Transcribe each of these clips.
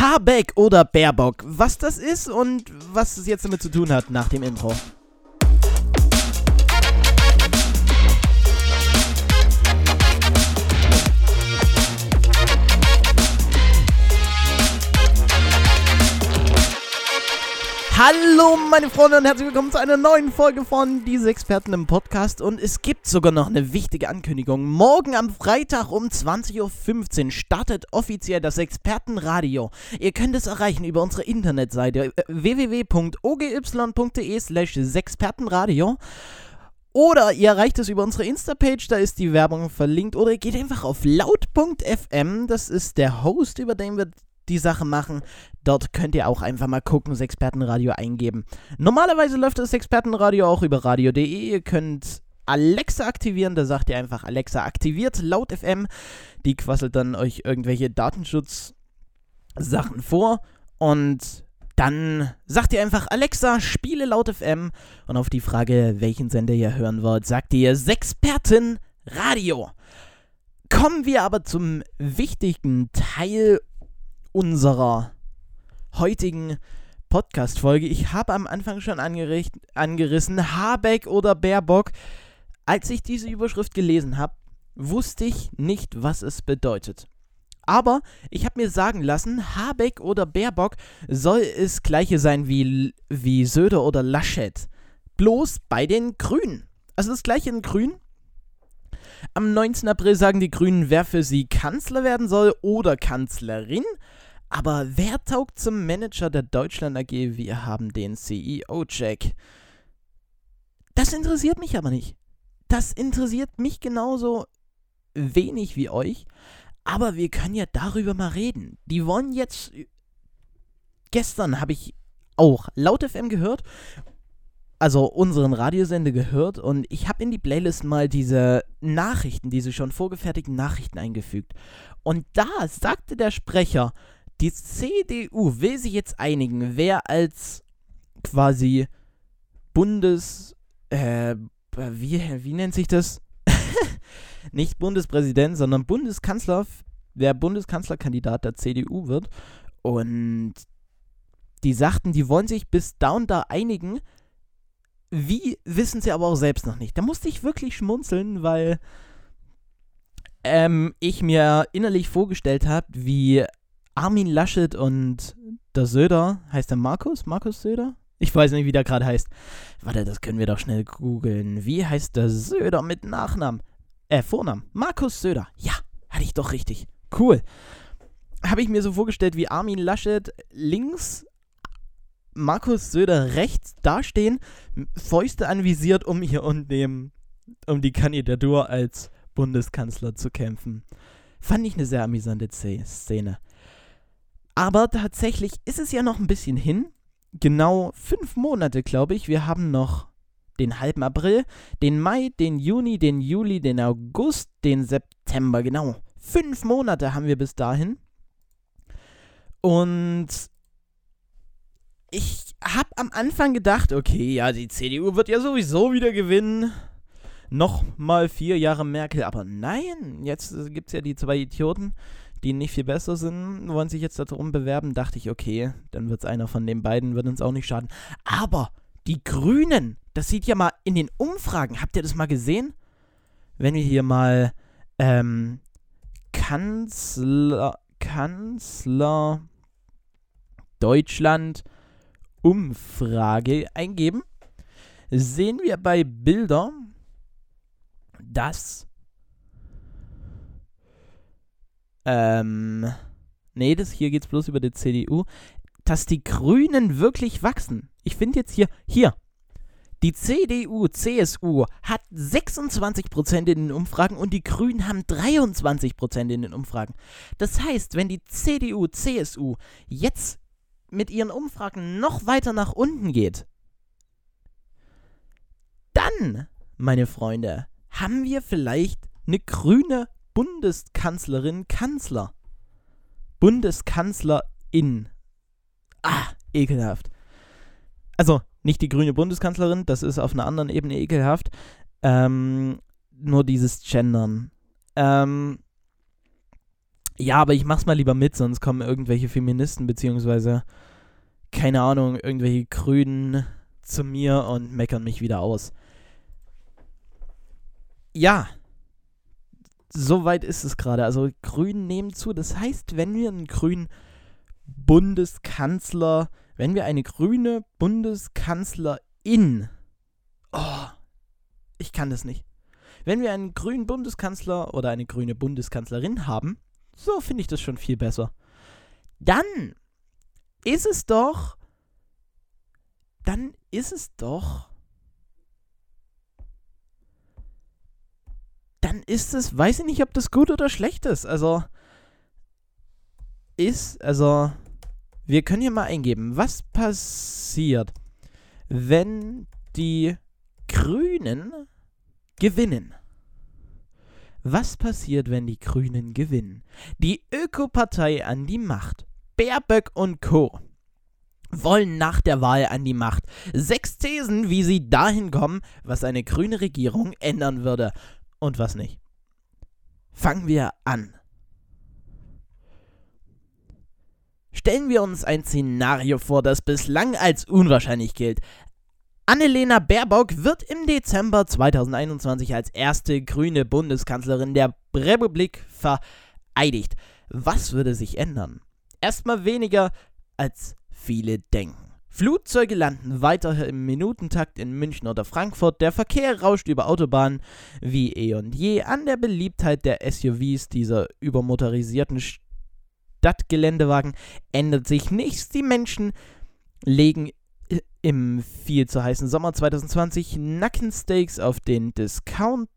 Habeck oder Baerbock, was das ist und was es jetzt damit zu tun hat nach dem Intro. Hallo meine Freunde und herzlich willkommen zu einer neuen Folge von Diese Experten im Podcast und es gibt sogar noch eine wichtige Ankündigung. Morgen am Freitag um 20.15 Uhr startet offiziell das Expertenradio. Ihr könnt es erreichen über unsere Internetseite www.ogy.de/expertenradio oder ihr erreicht es über unsere Insta-Page, da ist die Werbung verlinkt oder ihr geht einfach auf laut.fm, das ist der Host, über den wir die Sache machen. Dort könnt ihr auch einfach mal gucken, das Expertenradio eingeben. Normalerweise läuft das Expertenradio auch über radio.de. Ihr könnt Alexa aktivieren, da sagt ihr einfach Alexa aktiviert laut FM. Die quasselt dann euch irgendwelche Datenschutzsachen vor und dann sagt ihr einfach Alexa, spiele laut FM und auf die Frage, welchen Sender ihr hören wollt, sagt ihr Expertenradio. Kommen wir aber zum wichtigen Teil unserer heutigen Podcast-Folge. Ich habe am Anfang schon angerissen, Habeck oder Baerbock. Als ich diese Überschrift gelesen habe, wusste ich nicht, was es bedeutet. Aber ich habe mir sagen lassen, Habeck oder Baerbock soll es gleiche sein wie Söder oder Laschet. Bloß bei den Grünen. Also das gleiche in Grün. Am 19. April sagen die Grünen, wer für sie Kanzler werden soll oder Kanzlerin. Aber wer taugt zum Manager der Deutschland AG? Wir haben den CEO-Check. Das interessiert mich aber nicht. Das interessiert mich genauso wenig wie euch. Aber wir können ja darüber mal reden. Die wollen jetzt... Gestern habe ich auch laut FM gehört... Also unseren Radiosender gehört und ich habe in die Playlist mal diese schon vorgefertigten Nachrichten eingefügt. Und da sagte der Sprecher, die CDU will sich jetzt einigen, wer als quasi wie nennt sich das? Nicht Bundespräsident, sondern Bundeskanzler, wer Bundeskanzlerkandidat der CDU wird. Und die sagten, die wollen sich bis da und da einigen. Wie, wissen sie aber auch selbst noch nicht. Da musste ich wirklich schmunzeln, weil ich mir innerlich vorgestellt habe, wie Armin Laschet und der Söder, heißt der Markus Söder? Ich weiß nicht, wie der gerade heißt. Warte, das können wir doch schnell googeln. Wie heißt der Söder mit Nachnamen? Vornamen. Markus Söder. Ja, hatte ich doch richtig. Cool. Habe ich mir so vorgestellt, wie Armin Laschet links... Markus Söder rechts dastehen, Fäuste anvisiert, um hier um die Kandidatur als Bundeskanzler zu kämpfen. Fand ich eine sehr amüsante Szene. Aber tatsächlich ist es ja noch ein bisschen hin. Genau 5 Monate, glaube ich. Wir haben noch den halben April, den Mai, den Juni, den Juli, den August, den September. Genau. 5 Monate haben wir bis dahin. Und... ich habe am Anfang gedacht, okay, ja, die CDU wird ja sowieso wieder gewinnen. Nochmal 4 Jahre Merkel. Aber nein, jetzt gibt es ja die 2 Idioten, die nicht viel besser sind, wollen sich jetzt darum bewerben. Dachte ich, okay, dann wird es einer von den beiden, wird uns auch nicht schaden. Aber die Grünen, das sieht ja mal in den Umfragen. Habt ihr das mal gesehen? Wenn wir hier mal Kanzler Deutschland... Umfrage eingeben, sehen wir bei Bilder, dass das hier geht's bloß über die CDU, dass die Grünen wirklich wachsen. Ich finde jetzt hier, die CDU, CSU hat 26% in den Umfragen und die Grünen haben 23% in den Umfragen. Das heißt, wenn die CDU, CSU jetzt mit ihren Umfragen noch weiter nach unten geht, dann, meine Freunde, haben wir vielleicht eine grüne Bundeskanzlerin. Ah, ekelhaft. Also, nicht die grüne Bundeskanzlerin, das ist auf einer anderen Ebene ekelhaft. Nur dieses Gendern. ja, aber ich mach's mal lieber mit, sonst kommen irgendwelche Feministen beziehungsweise, keine Ahnung, irgendwelche Grünen zu mir und meckern mich wieder aus. Ja, soweit ist es gerade. Also Grünen nehmen zu. Das heißt, wenn wir einen grünen Bundeskanzler, wenn wir eine grüne Bundeskanzlerin, oh, ich kann das nicht. Wenn wir einen grünen Bundeskanzler oder eine grüne Bundeskanzlerin haben, so finde ich das schon viel besser. Dann ist es, weiß ich nicht, ob das gut oder schlecht ist. Also, wir können hier mal eingeben, was passiert, wenn die Grünen gewinnen? Was passiert, wenn die Grünen gewinnen? Die Ökopartei an die Macht. Baerbock und Co. wollen nach der Wahl an die Macht. 6 Thesen, wie sie dahin kommen, was eine grüne Regierung ändern würde und was nicht. Fangen wir an. Stellen wir uns ein Szenario vor, das bislang als unwahrscheinlich gilt. Annalena Baerbock wird im Dezember 2021 als erste grüne Bundeskanzlerin der Republik vereidigt. Was würde sich ändern? Erstmal weniger, als viele denken. Flugzeuge landen weiter im Minutentakt in München oder Frankfurt. Der Verkehr rauscht über Autobahnen wie eh und je. An der Beliebtheit der SUVs, dieser übermotorisierten Stadtgeländewagen, ändert sich nichts. Die Menschen legen im viel zu heißen Sommer 2020 Nackensteaks aus dem Discounter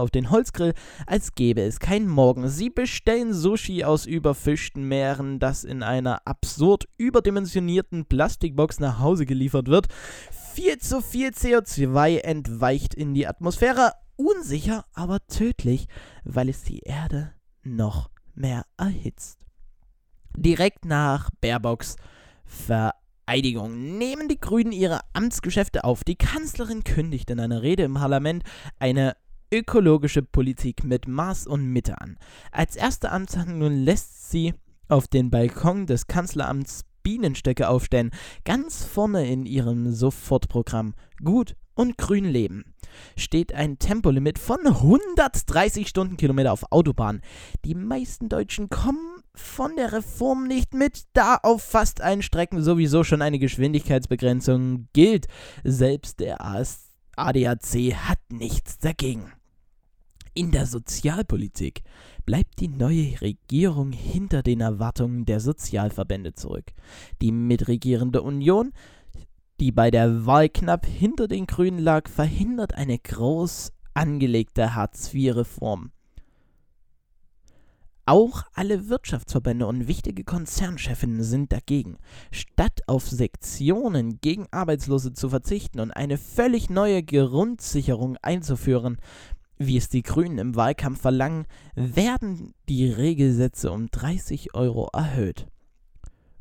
auf den Holzgrill, als gäbe es keinen Morgen. Sie bestellen Sushi aus überfischten Meeren, das in einer absurd überdimensionierten Plastikbox nach Hause geliefert wird. Viel zu viel CO2 entweicht in die Atmosphäre, unsicher, aber tödlich, weil es die Erde noch mehr erhitzt. Direkt nach Baerbocks Vereidigung nehmen die Grünen ihre Amtsgeschäfte auf. Die Kanzlerin kündigt in einer Rede im Parlament eine ökologische Politik mit Maß und Mitte an. Als erste Amtshandlung lässt sie auf den Balkon des Kanzleramts Bienenstöcke aufstellen, ganz vorne in ihrem Sofortprogramm Gut und Grün leben. Steht ein Tempolimit von 130 Stundenkilometer auf Autobahnen. Die meisten Deutschen kommen von der Reform nicht mit, da auf fast allen Strecken sowieso schon eine Geschwindigkeitsbegrenzung gilt. Selbst der ADAC hat nichts dagegen. In der Sozialpolitik bleibt die neue Regierung hinter den Erwartungen der Sozialverbände zurück. Die mitregierende Union, die bei der Wahl knapp hinter den Grünen lag, verhindert eine groß angelegte Hartz-IV-Reform. Auch alle Wirtschaftsverbände und wichtige Konzernchefinnen sind dagegen. Statt auf Sektionen gegen Arbeitslose zu verzichten und eine völlig neue Grundsicherung einzuführen, wie es die Grünen im Wahlkampf verlangen, werden die Regelsätze um 30 € erhöht.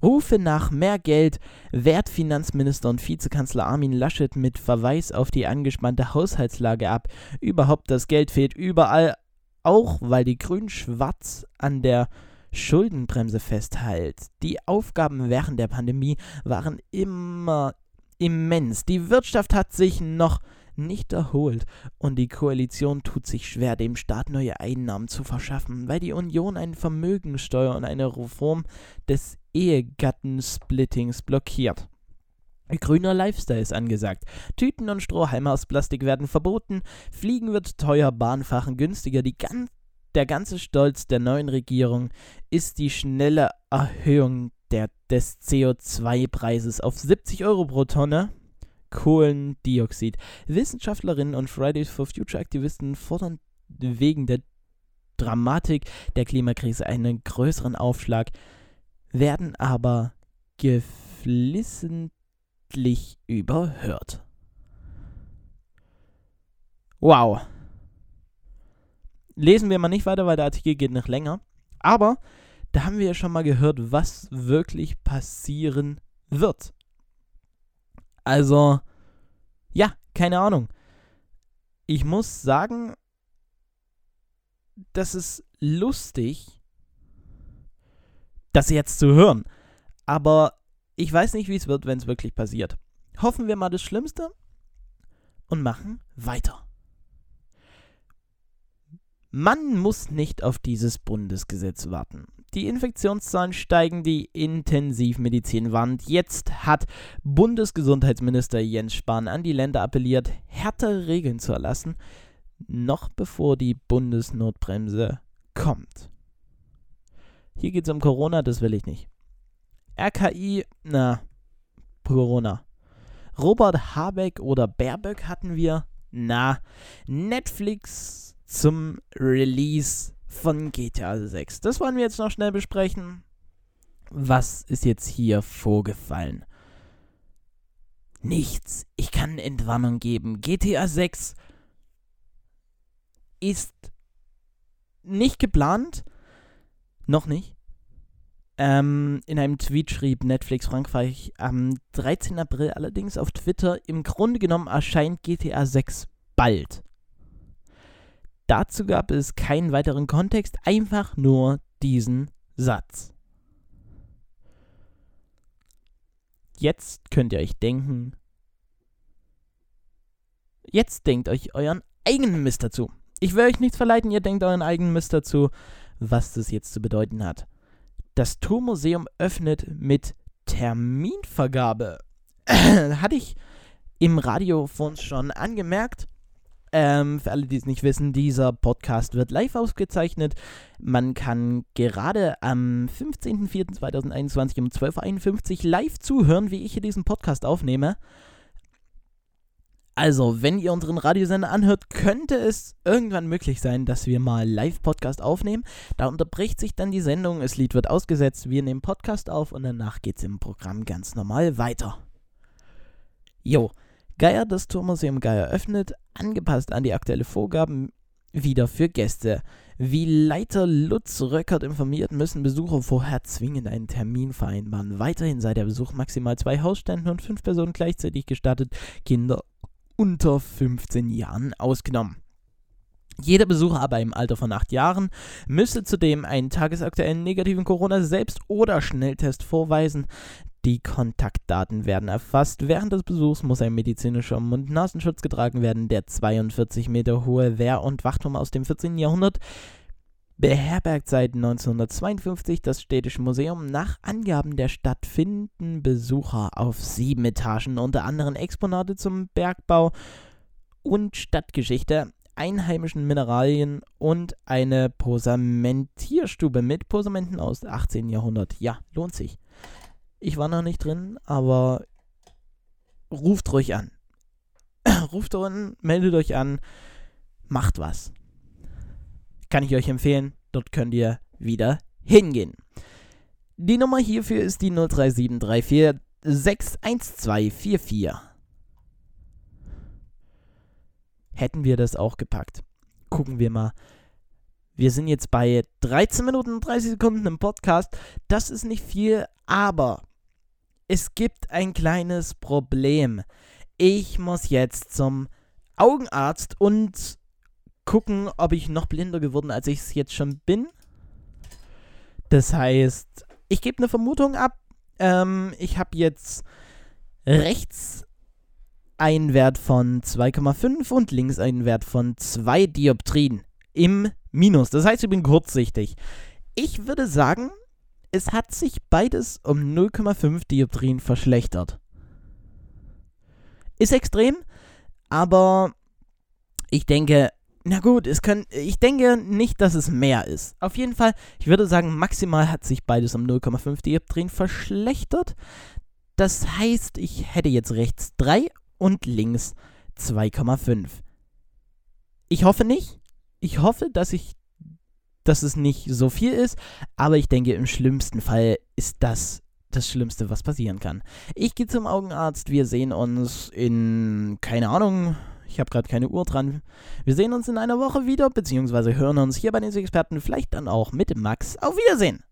Rufe nach mehr Geld wehrt Finanzminister und Vizekanzler Armin Laschet mit Verweis auf die angespannte Haushaltslage ab. Überhaupt, das Geld fehlt überall, auch weil die Grünen schwarz an der Schuldenbremse festhält. Die Aufgaben während der Pandemie waren immer immens. Die Wirtschaft hat sich noch nicht erholt und die Koalition tut sich schwer, dem Staat neue Einnahmen zu verschaffen, weil die Union eine Vermögensteuer und eine Reform des Ehegattensplittings blockiert. Grüner Lifestyle ist angesagt. Tüten und Strohhalme aus Plastik werden verboten, Fliegen wird teuer, Bahnfahren günstiger. Der ganze Stolz der neuen Regierung ist die schnelle Erhöhung des CO2-Preises auf 70 € pro Tonne Kohlendioxid. Wissenschaftlerinnen und Fridays for Future-Aktivisten fordern wegen der Dramatik der Klimakrise einen größeren Aufschlag, werden aber geflissentlich überhört. Wow. Lesen wir mal nicht weiter, weil der Artikel geht noch länger. Aber da haben wir ja schon mal gehört, was wirklich passieren wird. Also, ja, keine Ahnung. Ich muss sagen, dass es lustig, das jetzt zu hören. Aber ich weiß nicht, wie es wird, wenn es wirklich passiert. Hoffen wir mal das Schlimmste und machen weiter. Man muss nicht auf dieses Bundesgesetz warten. Die Infektionszahlen steigen, die Intensivmedizin warnt. Jetzt hat Bundesgesundheitsminister Jens Spahn an die Länder appelliert, härtere Regeln zu erlassen, noch bevor die Bundesnotbremse kommt. Hier geht es um Corona, das will ich nicht. RKI, Corona. Robert Habeck oder Baerbock hatten wir, Netflix zum Release von GTA 6. Das wollen wir jetzt noch schnell besprechen. Was ist jetzt hier vorgefallen? Nichts. Ich kann Entwarnung geben. GTA 6 ist nicht geplant. Noch nicht. In einem Tweet schrieb Netflix Frankreich am 13. April allerdings auf Twitter, im Grunde genommen erscheint GTA 6 bald. Dazu gab es keinen weiteren Kontext, einfach nur diesen Satz. Jetzt könnt ihr euch denken, jetzt denkt euch euren eigenen Mist dazu. Ich will euch nichts verleiten, ihr denkt euren eigenen Mist dazu, was das jetzt zu bedeuten hat. Das Tourmuseum öffnet mit Terminvergabe. Hatte ich im Radio von uns schon angemerkt. Für alle, die es nicht wissen, dieser Podcast wird live ausgezeichnet. Man kann gerade am 15.04.2021 um 12.51 Uhr live zuhören, wie ich hier diesen Podcast aufnehme. Also, wenn ihr unseren Radiosender anhört, könnte es irgendwann möglich sein, dass wir mal Live-Podcast aufnehmen. Da unterbricht sich dann die Sendung, das Lied wird ausgesetzt, wir nehmen Podcast auf und danach geht's im Programm ganz normal weiter. Geyer, das Tourmuseum Geyer öffnet, angepasst an die aktuellen Vorgaben, wieder für Gäste. Wie Leiter Lutz Röckert informiert, müssen Besucher vorher zwingend einen Termin vereinbaren. Weiterhin sei der Besuch maximal 2 Hausständen und 5 Personen gleichzeitig gestattet, Kinder unter 15 Jahren ausgenommen. Jeder Besucher aber im Alter von 8 Jahren müsse zudem einen tagesaktuellen negativen Corona-Selbst- oder Schnelltest vorweisen. Die Kontaktdaten werden erfasst. Während des Besuchs muss ein medizinischer Mund-Nasenschutz getragen werden. Der 42 Meter hohe Wehr- und Wachturm aus dem 14. Jahrhundert beherbergt seit 1952 das Städtische Museum. Nach Angaben der Stadt finden Besucher auf 7 Etagen unter anderem Exponate zum Bergbau und Stadtgeschichte, einheimischen Mineralien und eine Posamentierstube mit Posamenten aus dem 18. Jahrhundert. Ja, lohnt sich. Ich war noch nicht drin, aber ruft ruhig an. Ruft an, meldet euch an, macht was. Kann ich euch empfehlen, dort könnt ihr wieder hingehen. Die Nummer hierfür ist die 03734 61244. Hätten wir das auch gepackt. Gucken wir mal. Wir sind jetzt bei 13 Minuten und 30 Sekunden im Podcast. Das ist nicht viel, aber es gibt ein kleines Problem. Ich muss jetzt zum Augenarzt und gucken, ob ich noch blinder geworden, als ich es jetzt schon bin. Das heißt, ich gebe eine Vermutung ab. Ich habe jetzt rechts einen Wert von 2,5 und links einen Wert von 2 Dioptrien im Minus. Das heißt, ich bin kurzsichtig. Ich würde sagen, es hat sich beides um 0,5 Dioptrien verschlechtert. Ist extrem, aber ich denke... ich denke nicht, dass es mehr ist. Auf jeden Fall, ich würde sagen, maximal hat sich beides um 0,5 Dioptrien verschlechtert. Das heißt, ich hätte jetzt rechts 3 und links 2,5. Ich hoffe nicht. Ich hoffe, dass es nicht so viel ist. Aber ich denke, im schlimmsten Fall ist das Schlimmste, was passieren kann. Ich gehe zum Augenarzt. Wir sehen uns in, keine Ahnung... Ich habe gerade keine Uhr dran. Wir sehen uns in einer Woche wieder, beziehungsweise hören uns hier bei den Experten, vielleicht dann auch mit Max. Auf Wiedersehen!